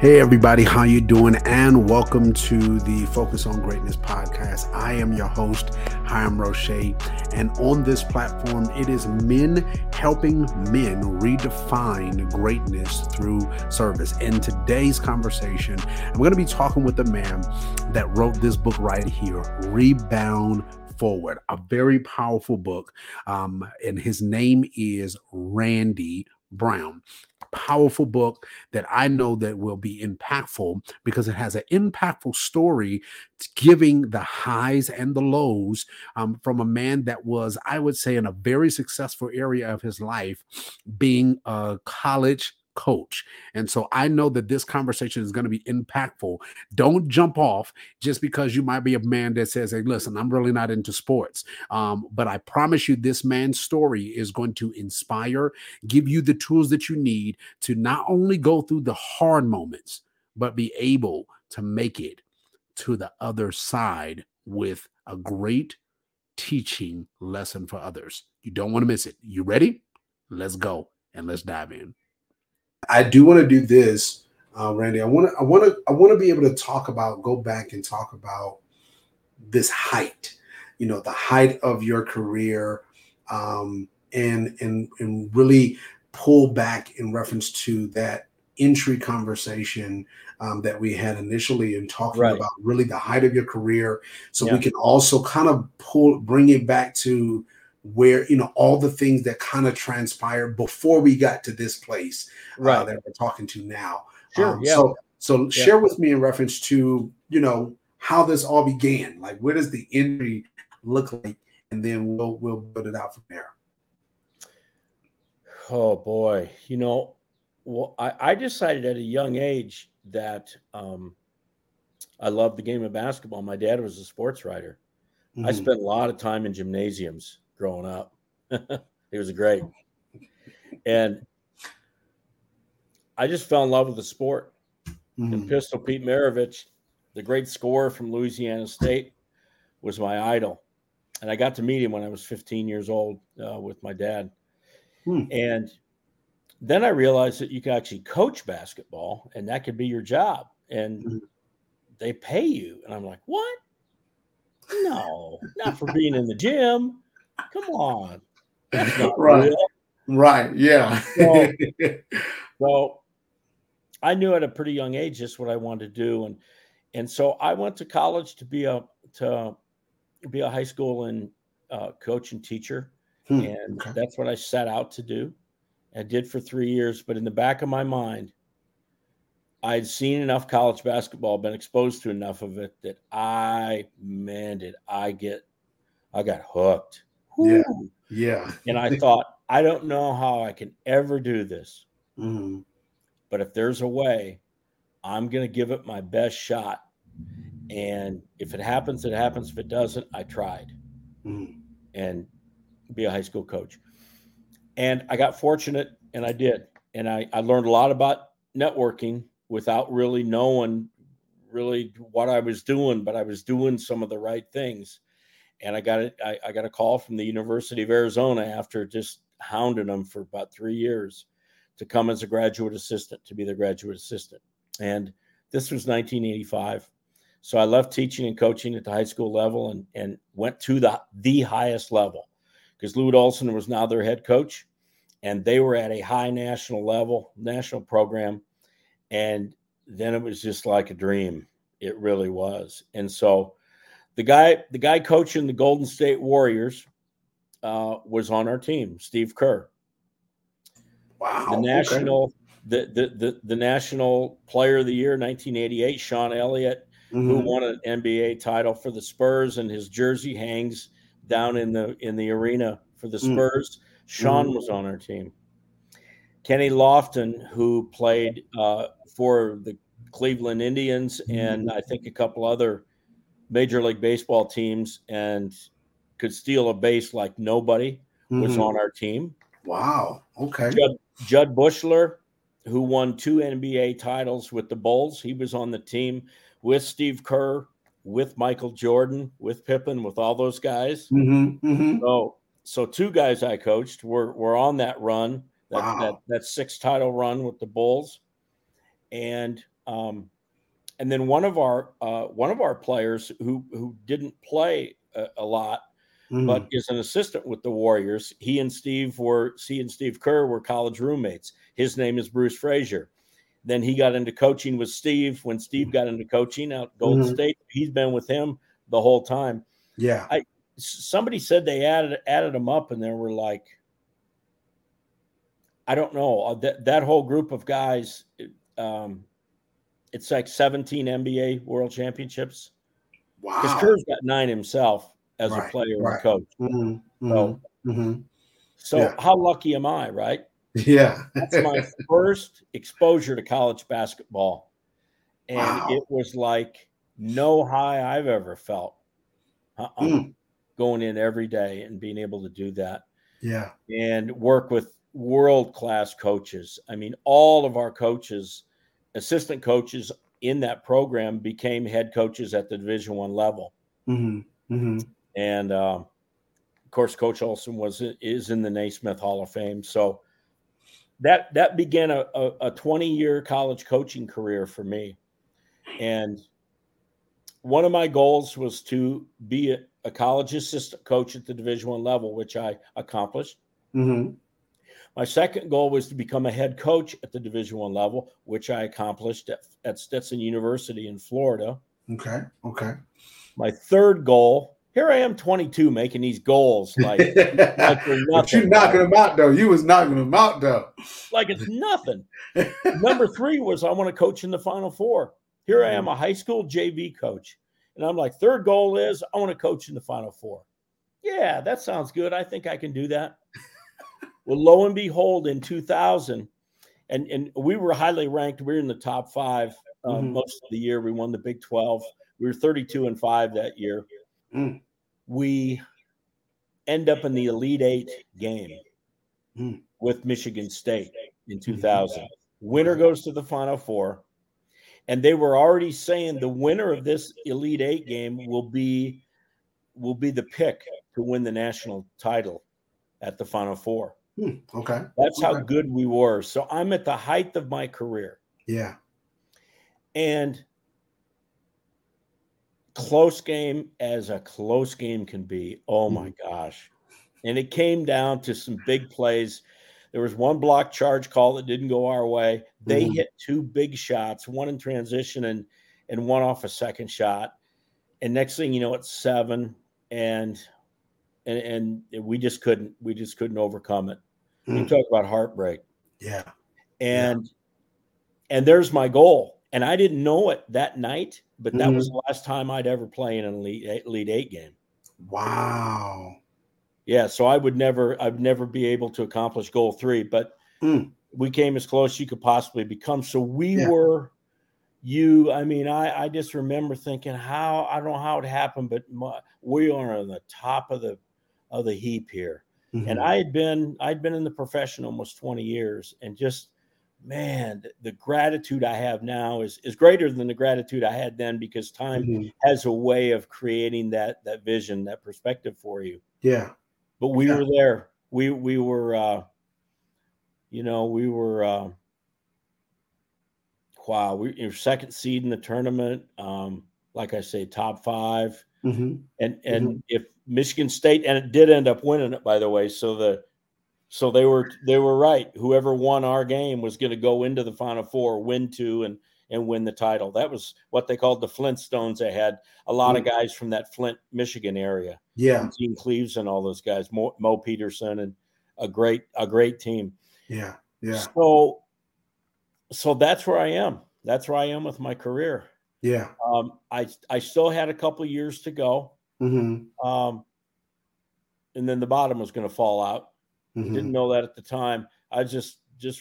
Hey everybody, how you doing? And welcome to the Focus on Greatness podcast. I am your host, Haim Roche, and on this platform, it is men helping men redefine greatness through service. In today's conversation, I'm going to be talking with a man that wrote this book right here, Rebound Forward, a very powerful book, and his name is Randy Brown. Powerful book that I know that will be impactful because it has an impactful story giving the highs and the lows from a man that was, I would say, in a very successful area of his life, being a college coach. And so I know that this conversation is going to be impactful. Don't jump off just because you might be a man that says, hey, listen, I'm really not into sports. But I promise you, this man's story is going to inspire, give you the tools that you need to not only go through the hard moments, but be able to make it to the other side with a great teaching lesson for others. You don't want to miss it. You ready? Let's go and let's dive in. I do want to do this, Randy. I want to be able to go back and talk about this height, you know, the height of your career, and really pull back in reference to that entry conversation that we had initially in talking about really the height of your career. So we can also kind of bring it back to where, you know, all the things that kind of transpired before we got to this place that we're talking to now. So share with me in reference to, you know, how this all began. Like, where does the entry look like? And then we'll build it out from there. Oh, boy. You know, well, I decided at a young age that I loved the game of basketball. My dad was a sports writer. Mm-hmm. I spent a lot of time in gymnasiums growing up. He was great. And I just fell in love with the sport. Mm-hmm. And Pistol Pete Maravich, the great scorer from Louisiana State, was my idol. And I got to meet him when I was 15 years old with my dad. Mm. And then I realized that you can actually coach basketball and that could be your job. And they pay you. And I'm like, what? No, not for being in the gym. Come on. That's not right. Real. Right. Yeah. So I knew at a pretty young age just what I wanted to do. And so I went to college to be a high school and coach and teacher. And that's what I set out to do. I did for 3 years, but in the back of my mind, I'd seen enough college basketball, been exposed to enough of it that I got hooked. Woo. Yeah. And I thought, I don't know how I can ever do this, but if there's a way, I'm going to give it my best shot. And if it happens, it happens. If it doesn't, I tried and be a high school coach. And I got fortunate and I did. And I learned a lot about networking without really knowing really what I was doing, but I was doing some of the right things. And I got a call from the University of Arizona after just hounding them for about 3 years to come as a graduate assistant, to be the graduate assistant. And this was 1985. So I left teaching and coaching at the high school level and went to the highest level because Lloyd Olson was now their head coach and they were at a high national level, national program. And then it was just like a dream. It really was. And so the guy coaching the Golden State Warriors was on our team, Steve Kerr. Wow. The national player of the year, 1988, Sean Elliott, who won an NBA title for the Spurs, and his jersey hangs down in the arena for the Spurs. Sean was on our team. Kenny Lofton, who played for the Cleveland Indians and I think a couple other Major League Baseball teams and could steal a base like nobody, was on our team. Wow. Okay. Jud Bushler, who won 2 NBA titles with the Bulls. He was on the team with Steve Kerr, with Michael Jordan, with Pippen, with all those guys. So 2 guys I coached were on that run, that 6 title run with the Bulls. And And then one of our players who didn't play a lot, but is an assistant with the Warriors. He and Steve Kerr were college roommates. His name is Bruce Fraser. Then he got into coaching with Steve when Steve got into coaching out at Golden State. He's been with him the whole time. Yeah. Somebody said they added them up, and there were like, I don't know, that whole group of guys. It's like 17 NBA World Championships. Wow. Because Kerr's got 9 himself as a player and coach. So how lucky am I, right? Yeah. That's my first exposure to college basketball. And it was like no high I've ever felt. Going in every day and being able to do that. Yeah. And work with world-class coaches. I mean, all of our coaches, assistant coaches in that program, became head coaches at the Division I level. And of course, Coach Olson is in the Naismith Hall of Fame. So that began a 20-year college coaching career for me. And one of my goals was to be a college assistant coach at the Division I level, which I accomplished. My second goal was to become a head coach at the Division I level, which I accomplished at Stetson University in Florida. Okay. My third goal, here I am 22 making these goals. Like, like they're nothing. But you're knocking them out, though. You was knocking them out, though. Like it's nothing. Number 3 was I want to coach in the Final Four. Here I am, a high school JV coach. And I'm like, third goal is I want to coach in the Final Four. Yeah, that sounds good. I think I can do that. Well, lo and behold, in 2000, and we were highly ranked. We were in the top 5 most of the year. We won the Big 12. We were 32-5 that year. We end up in the Elite Eight game with Michigan State in 2000. Winner goes to the Final Four. And they were already saying the winner of this Elite Eight game will be the pick to win the national title at the Final Four. Okay. That's how good we were. So I'm at the height of my career. Yeah. And close game as a close game can be. Oh, my gosh. And it came down to some big plays. There was one block charge call that didn't go our way. They hit 2 big shots, one in transition and one off a second shot. And next thing you know, it's 7. And we just couldn't overcome it. You talk about heartbreak. Yeah. And there's my goal. And I didn't know it that night, but that was the last time I'd ever play in an Elite Eight game. Wow. Yeah. So I'd never be able to accomplish goal 3, but we came as close as you could possibly become. So I just remember thinking I don't know how it happened, but we are on the top of the heap here. And I'd been in the profession almost 20 years, and just, man, the gratitude I have now is greater than the gratitude I had then, because time has a way of creating that vision, that perspective for you. Yeah. But we were there. We were wow. Your second seed in the tournament. Like I say, top 5 and if Michigan State, and it did end up winning it, by the way. So they were right. Whoever won our game was going to go into the Final Four, win 2, and win the title. That was what they called the Flintstones. They had a lot of guys from that Flint, Michigan area. Yeah, Gene Cleaves and all those guys, Mo Peterson, and a great team. Yeah, yeah. So that's where I am. That's where I am with my career. Yeah. I still had a couple of years to go. And then the bottom was going to fall out. Didn't know that at the time. I just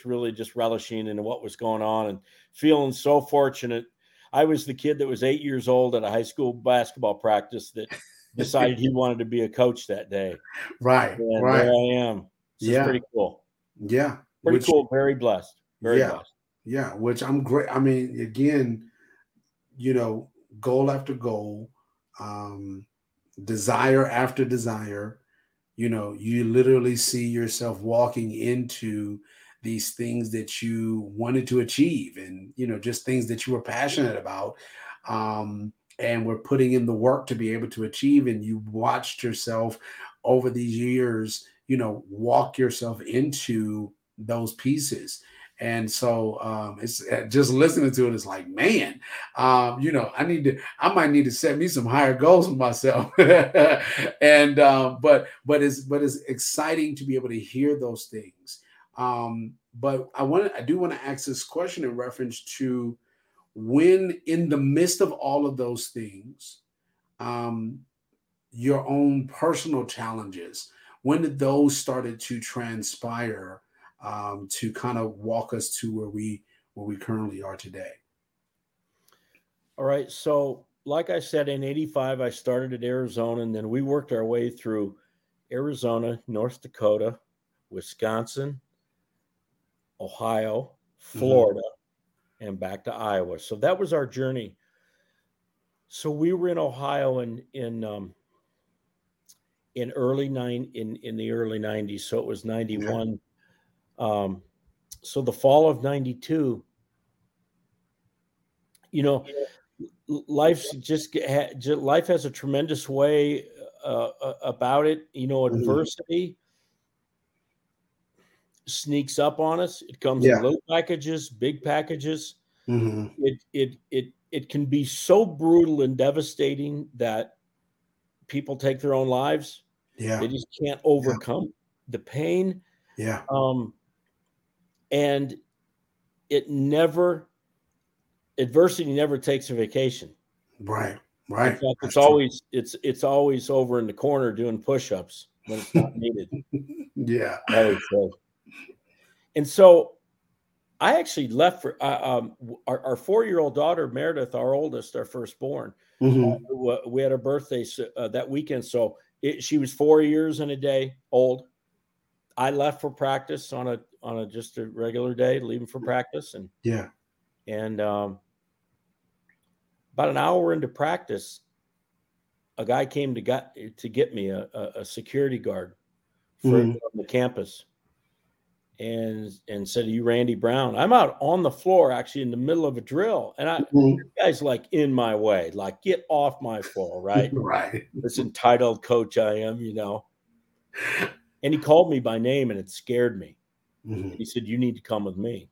really just relishing in what was going on and feeling so fortunate. I was the kid that was 8 years old at a high school basketball practice that decided he wanted to be a coach that day. Right. And right. There I am. This is pretty cool. Yeah. Pretty cool. Very blessed. Very blessed. Yeah, which I'm great. I mean, again, you know, goal after goal, desire after desire, you know, you literally see yourself walking into these things that you wanted to achieve and, you know, just things that you were passionate about and were putting in the work to be able to achieve. And you watched yourself over these years, you know, walk yourself into those pieces. And so it's just listening to it is like, man, you know, I might need to set me some higher goals for myself. And but it's exciting to be able to hear those things. But I do want to ask this question in reference to when in the midst of all of those things, your own personal challenges, when did those started to transpire? To kind of walk us to where we currently are today. All right. So like I said, in 85, I started at Arizona, and then we worked our way through Arizona, North Dakota, Wisconsin, Ohio, Florida, mm-hmm. and back to Iowa. So that was our journey. So we were in Ohio in the early 90s. So it was 91. Yeah. So the fall of 92, you know, life has a tremendous way about it. You know, adversity mm-hmm. sneaks up on us. It comes in little packages, big packages. Mm-hmm. It can be so brutal and devastating that people take their own lives. Yeah. They just can't overcome the pain. Yeah. And adversity never takes a vacation. Right. In fact, it's always over in the corner doing push-ups when it's not needed. Yeah. And so I actually left for our 4-year-old daughter, Meredith, our oldest, our firstborn. Mm-hmm. We had her birthday that weekend. So she was 4 years and a day old. I left for practice on a just a regular day, leaving for practice, and about an hour into practice, a guy came to get me, a security guard from the campus, and said, "Are you Randy Brown?" I'm out on the floor, actually in the middle of a drill, and the guy's like in my way, like, "Get off my floor!" Right, right. This entitled coach I am, you know. And he called me by name, and it scared me. Mm-hmm. He said, "You need to come with me."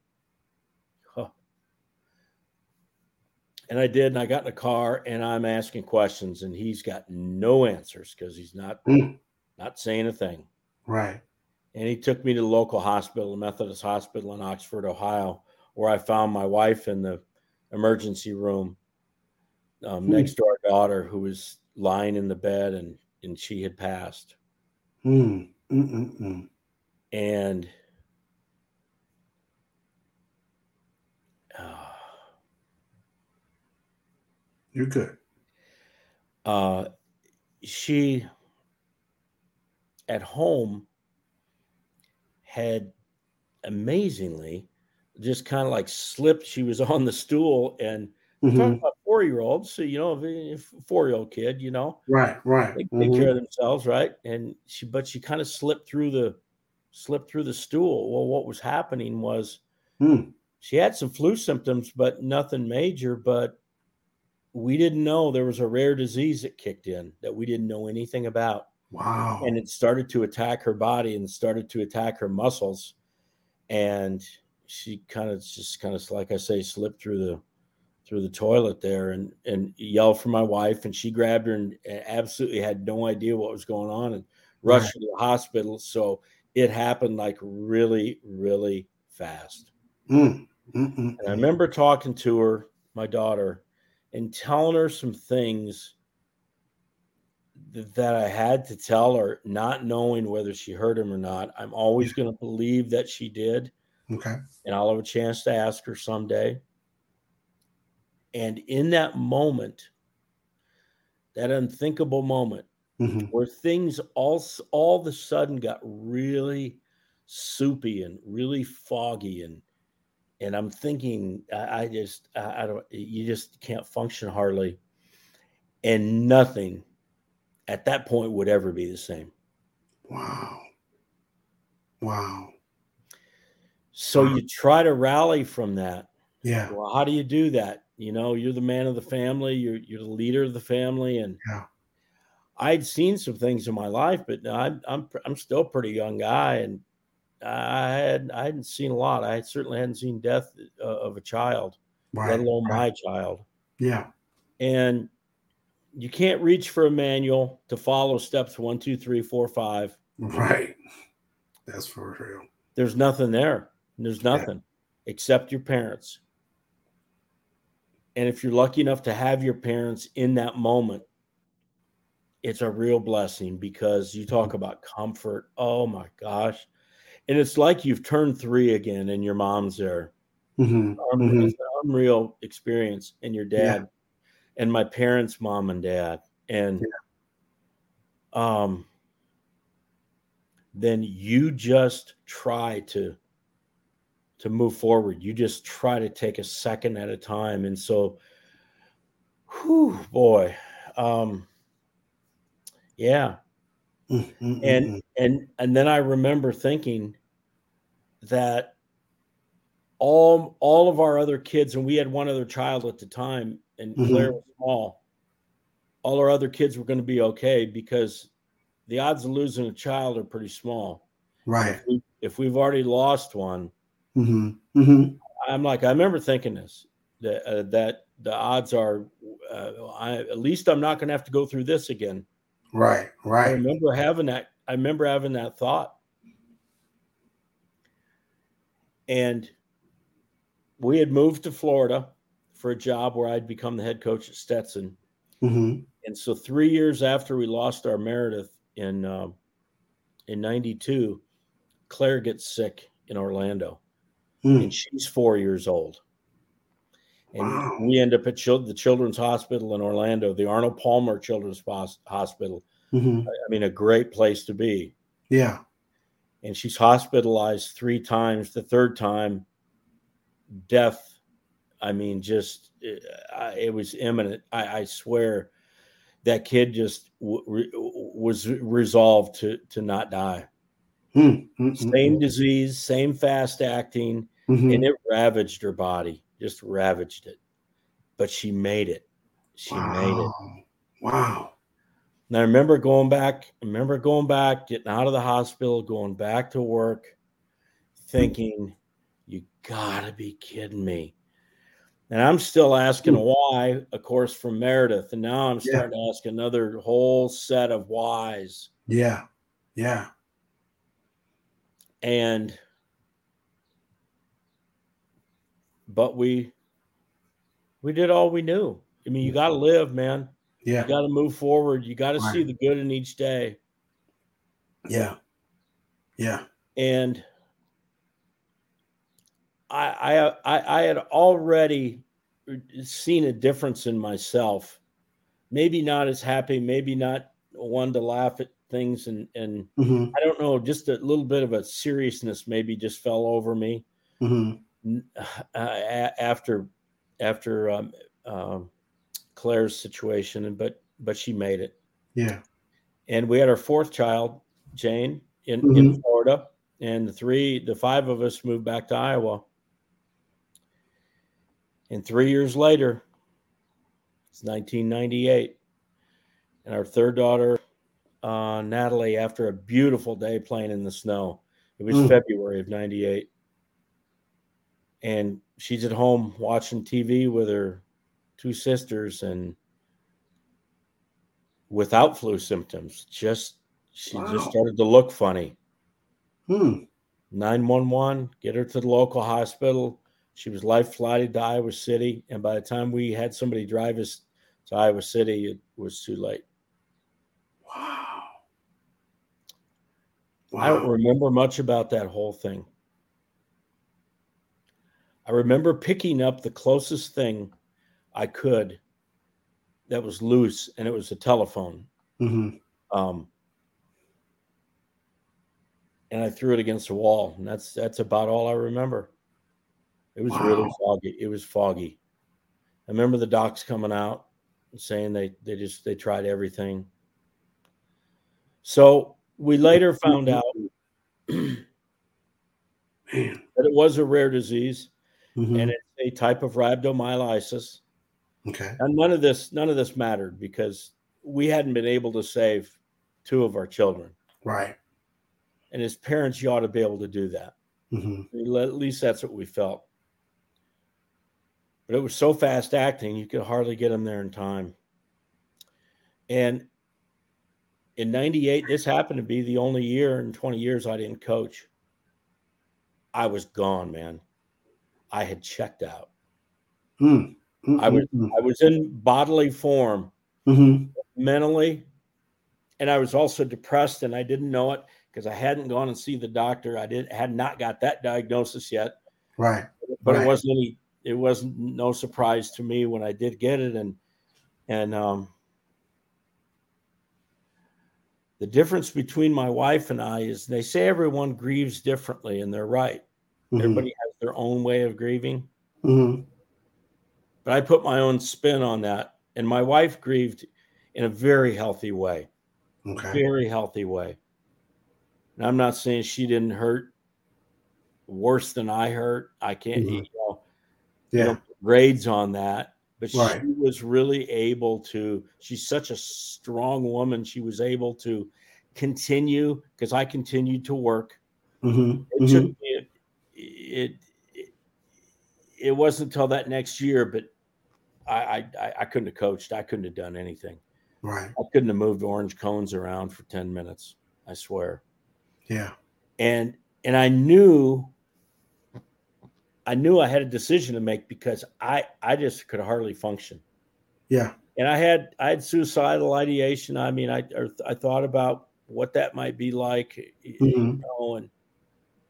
Huh. And I did, and I got in a car, and I'm asking questions, and he's got no answers because he's not saying a thing. Right. And he took me to the local hospital, the Methodist Hospital in Oxford, Ohio, where I found my wife in the emergency room next to our daughter, who was lying in the bed, and she had passed. Mm. Mm-mm-mm. And you're good. She at home had amazingly just kind of like slipped. She was on the stool, and we're talking about 4-year-olds, so, you know, a 4-year-old kid, you know, right. They take care of themselves, right? And she kind of slipped through the stool. Well, what was happening was she had some flu symptoms, but nothing major. But we didn't know there was a rare disease that kicked in that we didn't know anything about. Wow! And it started to attack her body and started to attack her muscles, and she kind of, like I say, slipped through the toilet there and yelled for my wife, and she grabbed her and absolutely had no idea what was going on and rushed to the hospital. So it happened like really, really fast. And I remember talking to her, my daughter, and telling her some things that I had to tell her, not knowing whether she heard him or not. I'm always going to believe that she did. Okay. And I'll have a chance to ask her someday. And in that moment, that unthinkable moment, where things all of a sudden got really soupy and really foggy, and I'm thinking, you just can't function hardly, and nothing at that point would ever be the same. Wow. So you try to rally from that. Yeah. Well, how do you do that? You know, you're the man of the family. You're the leader of the family. And I'd seen some things in my life, but I'm still a pretty young guy, and I hadn't seen a lot. I certainly hadn't seen death of a child, let alone my child. Yeah. And you can't reach for a manual to follow steps 1, 2, 3, 4, 5. Right. That's for real. There's nothing there. There's nothing except your parents. And if you're lucky enough to have your parents in that moment, it's a real blessing, because you talk about comfort. Oh my gosh. And it's like you've turned 3 again and your mom's there. Mm-hmm. It's an unreal experience. And your dad and my parents' mom and dad. And then you just try to move forward. You just try to take a second at a time. And so, And then I remember thinking that all of our other kids, and we had one other child at the time, and Claire was small, all our other kids were going to be okay, because the odds of losing a child are pretty small. Right. If we've already lost one, I'm like, I remember thinking this, that the odds are, at least I'm not going to have to go through this again. Right. Right. I remember having that thought. And we had moved to Florida for a job where I'd become the head coach at Stetson. Mm-hmm. And so 3 years after we lost our Meredith in 92, Claire gets sick in Orlando, and she's 4 years old. And we end up at the Children's Hospital in Orlando, the Arnold Palmer Children's Hospital. Mm-hmm. I mean, a great place to be. Yeah. And she's hospitalized 3 times. The third time, death. I mean, just it was imminent. I swear that kid just was resolved to not die. Mm-hmm. Same disease, same fast acting, and it ravaged her body. Just ravaged it, but she made it. Wow. And I remember going back, getting out of the hospital, going back to work, thinking, you gotta be kidding me. And I'm still asking why, of course, from Meredith. And now I'm starting to ask another whole set of whys. Yeah. Yeah. And but we did all we knew. I mean, you got to live, man. Yeah. You got to move forward. You got to see the good in each day. Yeah. Yeah. And I had already seen a difference in myself. Maybe not as happy, maybe not one to laugh at things. And I don't know, just a little bit of a seriousness maybe just fell over me. Mm-hmm. After Claire's situation, but she made it. Yeah. And we had our 4th child, Jane, in Florida, and the 5 of us moved back to Iowa. And 3 years later, it's 1998, and our 3rd daughter, Natalie, after a beautiful day playing in the snow, it was February of 98. And she's at home watching TV with her 2 sisters, and without flu symptoms, she just started to look funny. 911, get her to the local hospital. She was life flighted to Iowa City. And by the time we had somebody drive us to Iowa City, it was too late. Wow. I don't remember much about that whole thing. I remember picking up the closest thing I could that was loose, and it was a telephone. Mm-hmm. And I threw it against the wall, and that's about all I remember. It was really foggy. It was foggy. I remember the docs coming out and saying they tried everything. So we later found out Man. But it was a rare disease, and it's a type of rhabdomyolysis. Okay. And none of this mattered because we hadn't been able to save two of our children. Right. And as parents, you ought to be able to do that. Mm-hmm. At least that's what we felt. But it was so fast acting, you could hardly get them there in time. And in 98, this happened to be the only year in 20 years I didn't coach. I was gone, man. I had checked out. Mm-hmm. I was in bodily form, mentally, and I was also depressed, and I didn't know it because I hadn't gone and see the doctor. I had not got that diagnosis yet. Right. But it wasn't any. It wasn't no surprise to me when I did get it. And the difference between my wife and I is they say everyone grieves differently, and they're right. Mm-hmm. Everybody has their own way of grieving. Mm-hmm. But I put my own spin on that. And my wife grieved in a very healthy way. Okay. Very healthy way. And I'm not saying she didn't hurt worse than I hurt. I can't put grades on that. But she was really able to, she's such a strong woman. She was able to continue because I continued to work. Mm-hmm. It wasn't until that next year, but I couldn't have coached. I couldn't have done anything. Right. I couldn't have moved orange cones around for 10 minutes. I swear. Yeah. And I knew I had a decision to make because I just could hardly function. Yeah. And I had suicidal ideation. I mean, I thought about what that might be like, you know, and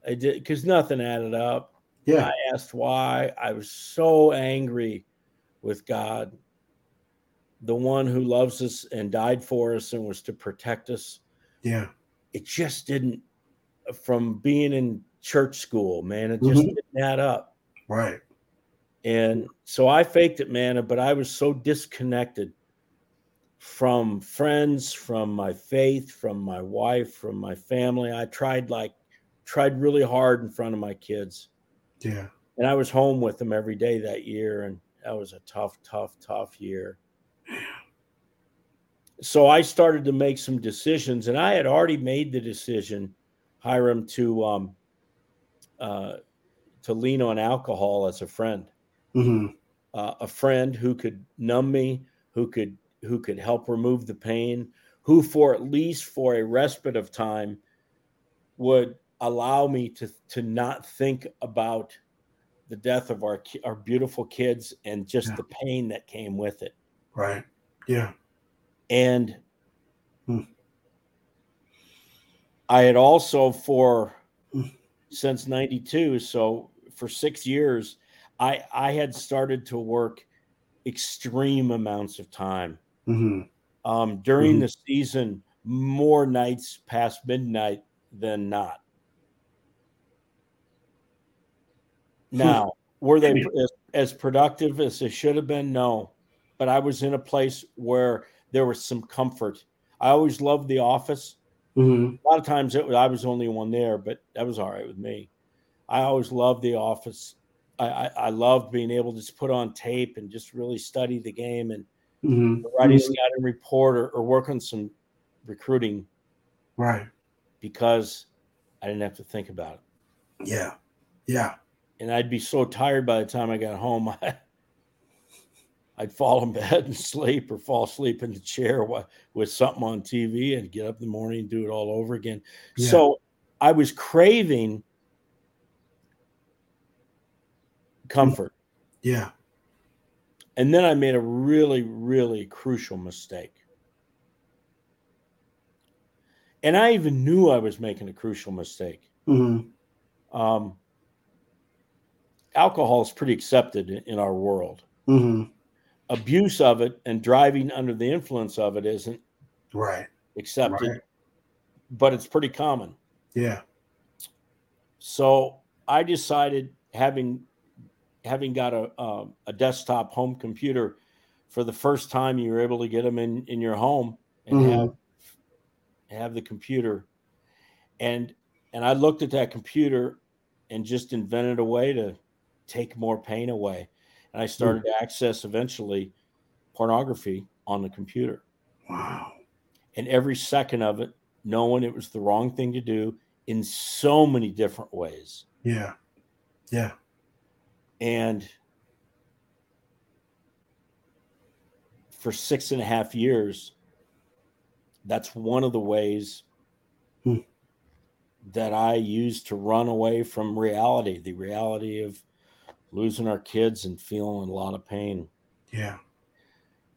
I did because nothing added up. Yeah. I asked why. I was so angry with God, the one who loves us and died for us and was to protect us. Yeah. It just didn't, from being in church school, man, it just didn't add up. Right. And so I faked it, man, but I was so disconnected from friends, from my faith, from my wife, from my family. I tried really hard in front of my kids. Yeah. And I was home with them every day that year. And that was a tough, tough, tough year. Yeah. So I started to make some decisions, and I had already made the decision, Hiram, to lean on alcohol as a friend, a friend who could numb me, who could help remove the pain, who for at least for a respite of time would allow me to not think about the death of our beautiful kids and just the pain that came with it. Right. Yeah. And I had also since 92, so for 6 years, I had started to work extreme amounts of time. During the season, more nights past midnight than not. Now, were they as productive as they should have been? No. But I was in a place where there was some comfort. I always loved the office. A lot of times I was the only one there, but that was all right with me. I always loved the office. I loved being able to just put on tape and just really study the game and writing scouting report or work on some recruiting. Right. Because I didn't have to think about it. Yeah. Yeah. And I'd be so tired by the time I got home, I'd fall in bed and sleep or fall asleep in the chair with something on TV and get up in the morning and do it all over again. Yeah. So I was craving comfort. Yeah. And then I made a really, really crucial mistake. And I even knew I was making a crucial mistake. Alcohol is pretty accepted in our world. Abuse of it and driving under the influence of it isn't accepted, but it's pretty common. Yeah. So I decided, having got a desktop home computer for the first time, you were able to get them in your home and have the computer. And I looked at that computer and just invented a way to take more pain away. And I started to access eventually pornography on the computer. Wow. And every second of it, knowing it was the wrong thing to do in so many different ways. Yeah. Yeah. And for 6.5 years, that's one of the ways that I used to run away from reality, the reality of losing our kids and feeling a lot of pain. Yeah.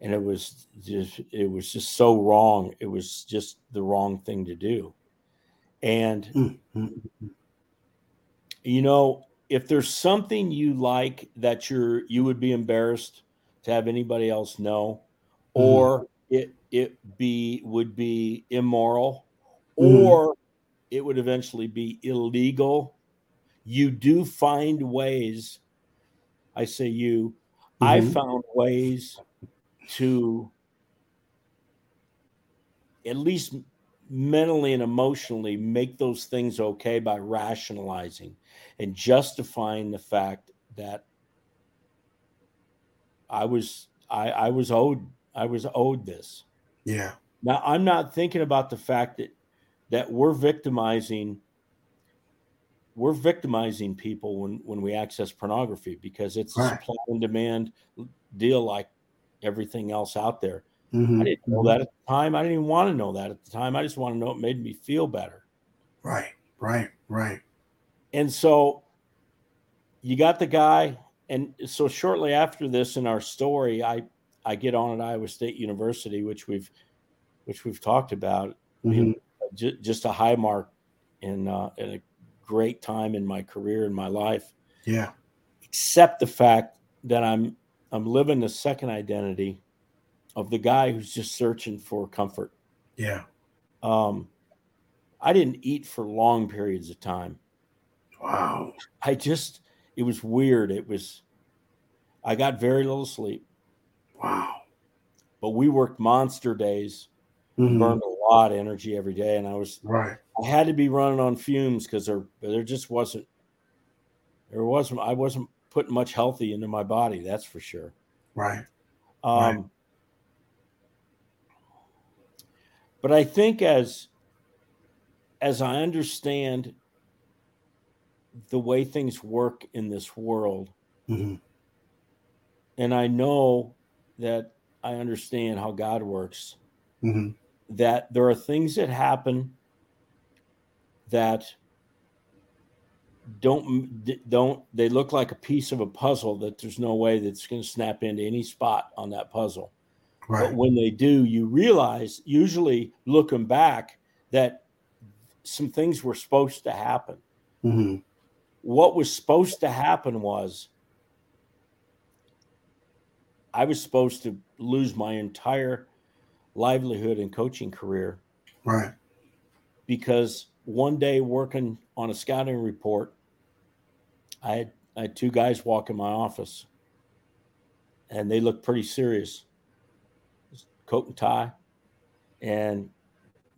And it was just so wrong. It was just the wrong thing to do. And, you know, if there's something you like that you would be embarrassed to have anybody else know, or it would be immoral, or it would eventually be illegal, you do find ways. I say you, I found ways to at least mentally and emotionally make those things okay by rationalizing and justifying the fact that I was owed this. Yeah. Now I'm not thinking about the fact that we're victimizing people when we access pornography, because it's a supply and demand deal like everything else out there. I didn't know that at the time. I didn't even want to know that at the time. I just want to know it made me feel better. Right. And so you got the guy. And so shortly after this in our story, I get on at Iowa State University, which we've talked about, just a high mark and a great time in my career, in my life. Yeah. Except the fact that I'm living the second identity of the guy who's just searching for comfort. Yeah. I didn't eat for long periods of time. Wow. It was weird. I got very little sleep. Wow. But we worked monster days. Burned a lot of energy every day. And I had to be running on fumes because I wasn't putting much healthy into my body. That's for sure. Right. But I think as I understand the way things work in this world, and I know that I understand how God works, that there are things that happen that don't they look like a piece of a puzzle that there's no way that's going to snap into any spot on that puzzle. Right. But when they do, you realize, usually looking back, that some things were supposed to happen. What was supposed to happen was I was supposed to lose my entire livelihood and coaching career. Right. Because one day working on a scouting report, I had two guys walk in my office and they looked pretty serious. Coat and tie. And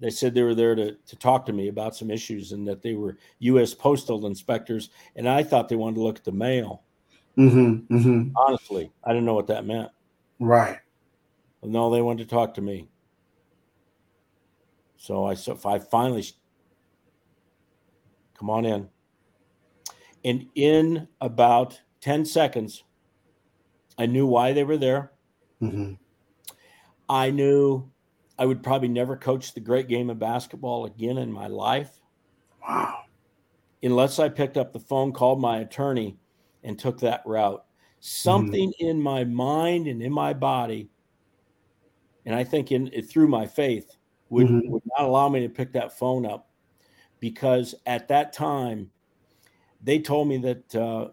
they said they were there to talk to me about some issues and that they were U.S. postal inspectors. And I thought they wanted to look at the mail. Honestly, I didn't know what that meant. Right. No, they wanted to talk to me. So I finally, come on in. And in about 10 seconds, I knew why they were there. I knew I would probably never coach the great game of basketball again in my life. Wow. Unless I picked up the phone, called my attorney, and took that route. Something in my mind and in my body, and I think through my faith, would not allow me to pick that phone up, because at that time, they told me that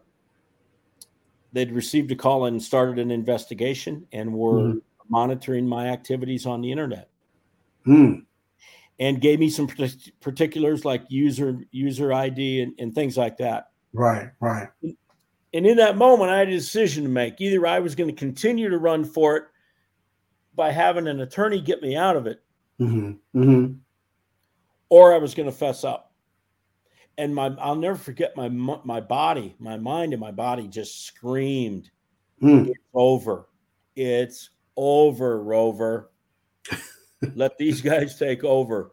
they'd received a call and started an investigation and were monitoring my activities on the internet, and gave me some particulars like user ID and things like that. Right. And in that moment, I had a decision to make. Either I was going to continue to run for it by having an attorney get me out of it, or I was going to fess up. And I'll never forget my mind and my body just screamed, It's over, Rover. Let these guys take over.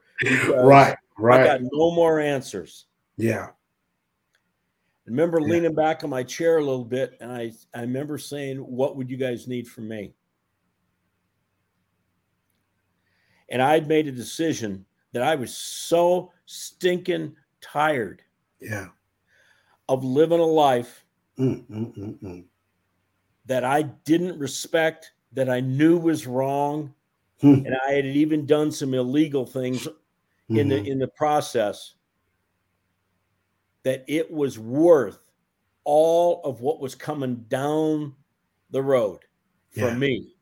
Right. I got no more answers. Yeah. I remember leaning back on my chair a little bit, and I remember saying, what would you guys need from me? And I'd made a decision that I was so stinking tired of living a life that I didn't respect, that I knew was wrong, and I had even done some illegal things in the process, that it was worth all of what was coming down the road for me,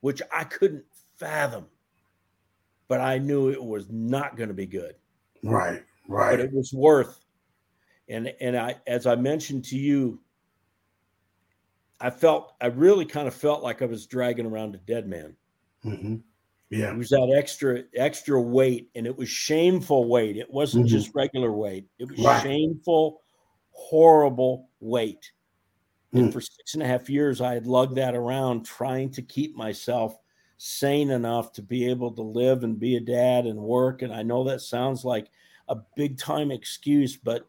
which I couldn't fathom, but I knew it was not going to be good. Right. But it was worth. And I, as I mentioned to you, I really kind of felt like I was dragging around a dead man. Mm-hmm. Yeah. It was that extra weight, and it was shameful weight. It wasn't just regular weight. It was shameful, horrible weight. And for 6.5 years, I had lugged that around, trying to keep myself sane enough to be able to live and be a dad and work. And I know that sounds like a big time excuse, but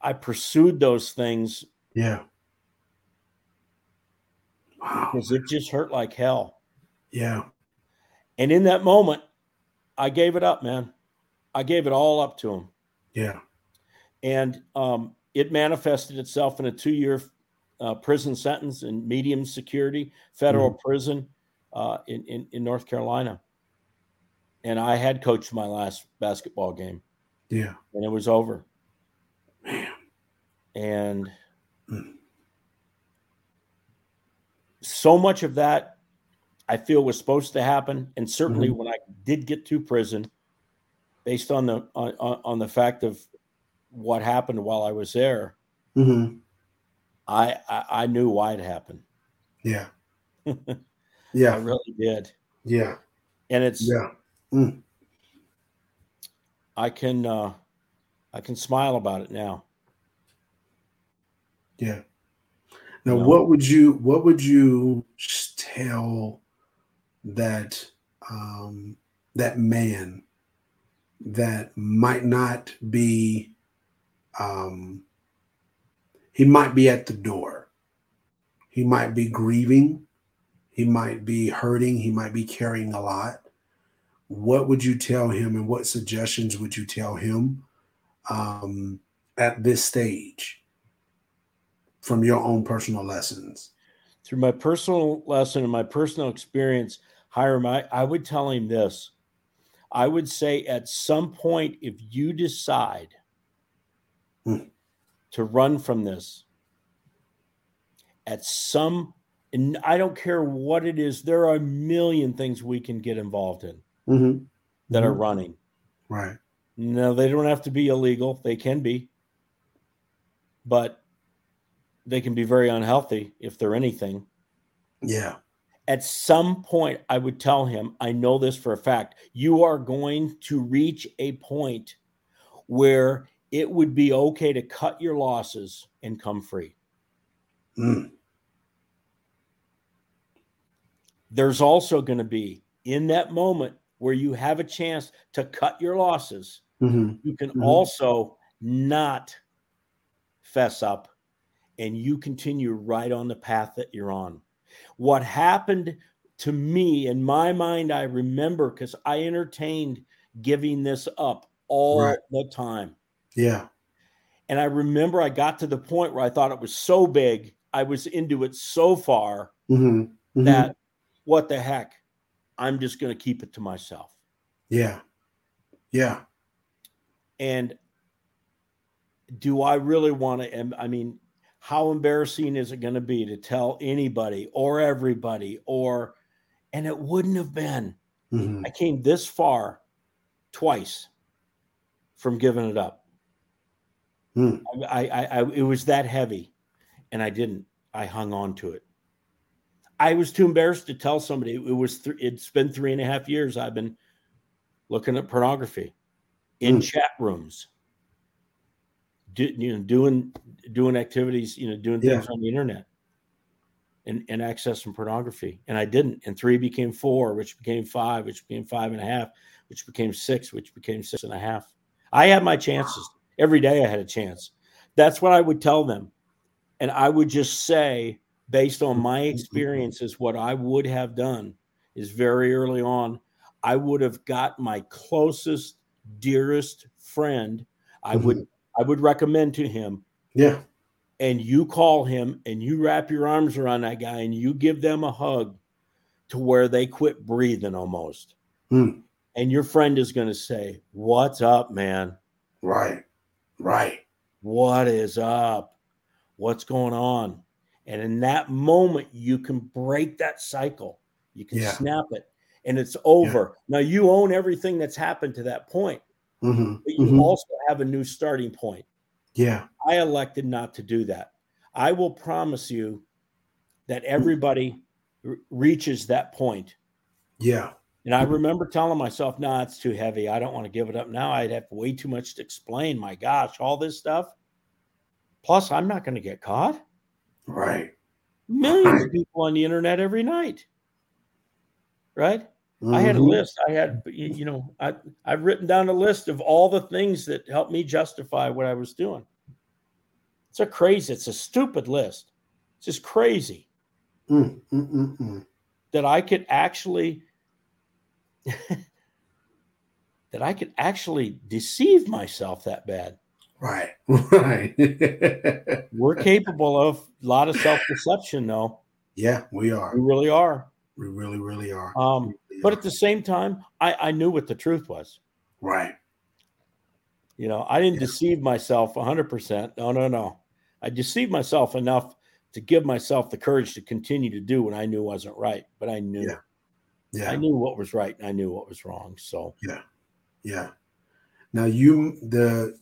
I pursued those things. Yeah. Wow. Because it just hurt like hell. Yeah. And in that moment, I gave it up, man. I gave it all up to him. Yeah. And it manifested itself in a 2-year prison sentence in medium security federal prison in North Carolina. And I had coached my last basketball game. Yeah. And it was over. Man. And so much of that I feel was supposed to happen, and certainly when I did get to prison, based on the on the fact of what happened while I was there, I knew why it happened. Yeah, I really did. Yeah, and it's I can smile about it now. Yeah. Now, you know, what would you tell that man that might not be, he might be at the door. He might be grieving. He might be hurting. He might be carrying a lot. What would you tell him, and what suggestions would you tell him at this stage from your own personal lessons? Through my personal lesson and my personal experience, Hiram, I would tell him this. I would say at some point, if you decide to run from this, and I don't care what it is, there are a million things we can get involved in that are running. Right. No, they don't have to be illegal. They can be. But they can be very unhealthy if they're anything. Yeah. At some point, I would tell him, I know this for a fact, you are going to reach a point where it would be okay to cut your losses and come free. Mm. There's also going to be, in that moment where you have a chance to cut your losses, you can also not fess up, and you continue right on the path that you're on. What happened to me, in my mind, I remember, because I entertained giving this up all the time. Yeah. And I remember I got to the point where I thought it was so big, I was into it so far that what the heck, I'm just going to keep it to myself. Yeah. Yeah. And do I really want to, I mean, how embarrassing is it going to be to tell anybody or everybody? And it wouldn't have been. I came this far twice from giving it up. It was that heavy, and I didn't. I hung on to it. I was too embarrassed to tell somebody. It's been 3.5 years. I've been looking at pornography in chat rooms. doing activities, doing things on the internet and accessing pornography. And I didn't. And 3 became 4, which became 5, which became 5.5, which became 6, which became 6.5. I had my chances. Every day I had a chance. That's what I would tell them. And I would just say, based on my experiences, what I would have done is very early on, I would have got my closest, dearest friend. I would recommend to him. Yeah. And you call him and you wrap your arms around that guy and you give them a hug to where they quit breathing almost. Mm. And your friend is going to say, "What's up, man?" Right. Right. What is up? What's going on? And in that moment, you can break that cycle. You can snap it and it's over. Yeah. Now you own everything that's happened to that point. Mm-hmm. But you also have a new starting point. Yeah. I elected not to do that. I will promise you that everybody reaches that point. Yeah. And I remember telling myself, "No, it's too heavy. I don't want to give it up now. I'd have way too much to explain. My gosh, all this stuff. Plus, I'm not going to get caught." Right. Millions of people on the internet every night. Right. Mm-hmm. I had a list. I had, I've written down a list of all the things that helped me justify what I was doing. It's a stupid list. It's just crazy that I could actually, deceive myself that bad. Right. Right. We're capable of a lot of self-deception though. Yeah, we are. We really are. We really, really are. But at the same time, I knew what the truth was. Right. I didn't deceive myself 100%. No. I deceived myself enough to give myself the courage to continue to do what I knew wasn't right. But I knew. Yeah. I knew what was right and I knew what was wrong. So. Yeah. Now the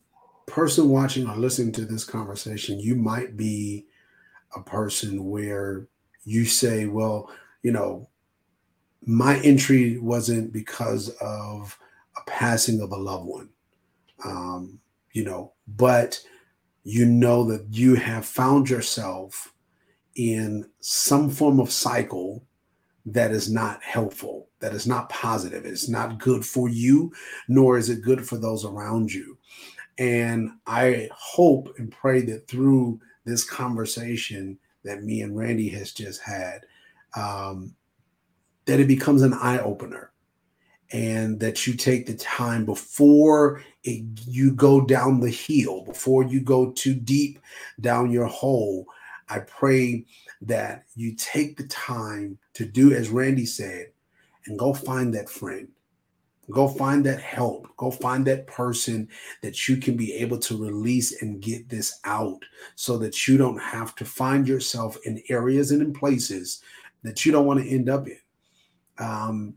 person watching or listening to this conversation, you might be a person where you say, well, my entry wasn't because of a passing of a loved one, but that you have found yourself in some form of cycle that is not helpful, that is not positive. It's not good for you, nor is it good for those around you. And I hope and pray that through this conversation that me and Randy has just had, that it becomes an eye-opener and that you take the time before you go down the hill, before you go too deep down your hole. I pray that you take the time to do as Randy said and go find that friend, go find that help, go find that person that you can be able to release and get this out so that you don't have to find yourself in areas and in places that you don't want to end up in. I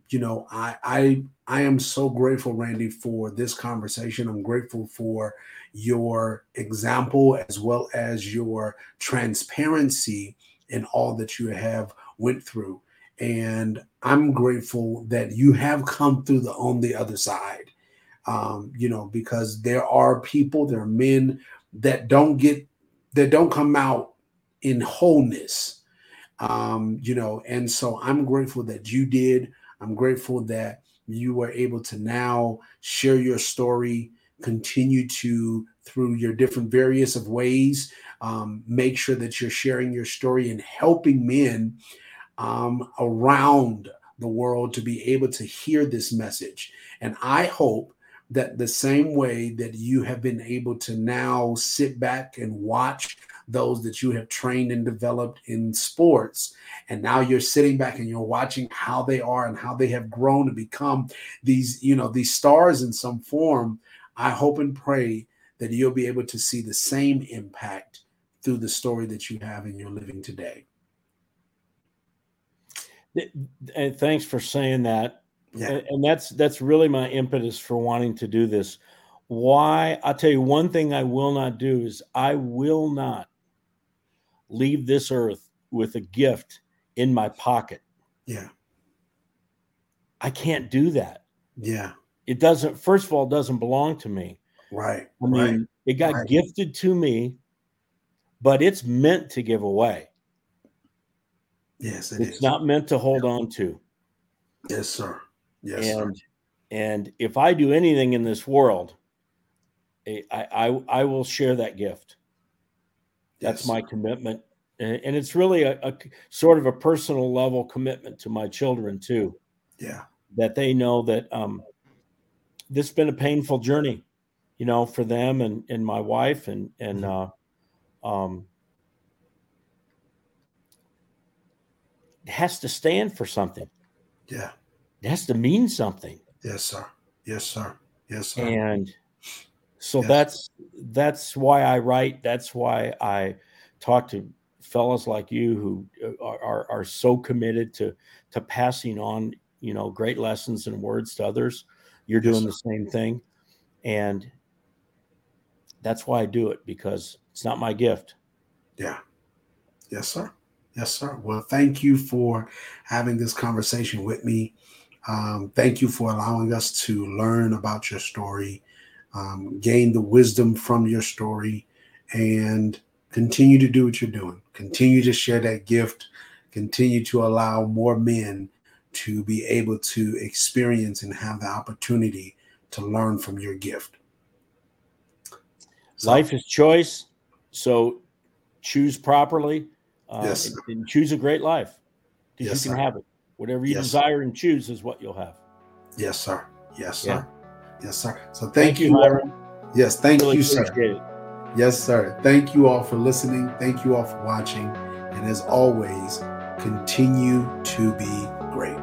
am so grateful, Randy, for this conversation. I'm grateful for your example as well as your transparency in all that you have went through. And I'm grateful that you have come through on the other side, because there are men that don't come out in wholeness. And so I'm grateful that you did. I'm grateful that you were able to now share your story, continue to, through your different various of ways, make sure that you're sharing your story and helping men around the world to be able to hear this message. And I hope that the same way that you have been able to now sit back and watch those that you have trained and developed in sports, and now you're sitting back and you're watching how they are and how they have grown to become these stars in some form. I hope and pray that you'll be able to see the same impact through the story that you have and you're living today. And thanks for saying that. Yeah. And that's really my impetus for wanting to do this. Why? I'll tell you one thing I will not do is I will not leave this earth with a gift in my pocket. Yeah. I can't do that. Yeah. It doesn't belong to me. Right. I mean, It got gifted to me, but it's meant to give away. Yes, it is. It's not meant to hold on to. Yes, sir. Yes, sir. And if I do anything in this world, I will share that gift. That's my commitment. And it's really a sort of a personal level commitment to my children, too. Yeah. That they know that this has been a painful journey, you know, for them and my wife. And it has to stand for something. Yeah. It has to mean something. Yes, sir. Yes, sir. Yes, sir. And so that's why I write. That's why I talk to fellas like you who are so committed to passing on, you know, great lessons and words to others. You're doing the same thing. And that's why I do it, because it's not my gift. Yeah. Yes, sir. Yes, sir. Well, thank you for having this conversation with me. Thank you for allowing us to learn about your story, gain the wisdom from your story, and continue to do what you're doing. Continue to share that gift. Continue to allow more men to be able to experience and have the opportunity to learn from your gift. So, life is choice. So choose properly and choose a great life, because you can have it. Whatever you desire and choose is what you'll have. Yes, sir. Yes, sir. Yeah. Yes, sir. So thank you, Myron. Yes, thank you, sir. It. Yes, sir. Thank you all for listening. Thank you all for watching. And as always, continue to be great.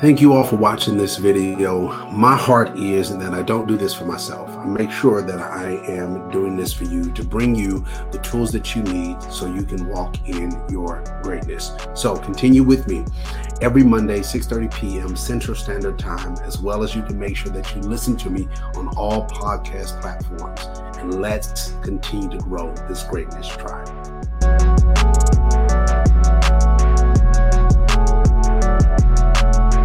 Thank you all for watching this video. My heart is that I don't do this for myself. I make sure that I am doing this for you, to bring you the tools that you need so you can walk in your greatness. So continue with me every Monday, 6:30 p.m. Central Standard Time, as well as you can make sure that you listen to me on all podcast platforms. And let's continue to grow this greatness tribe.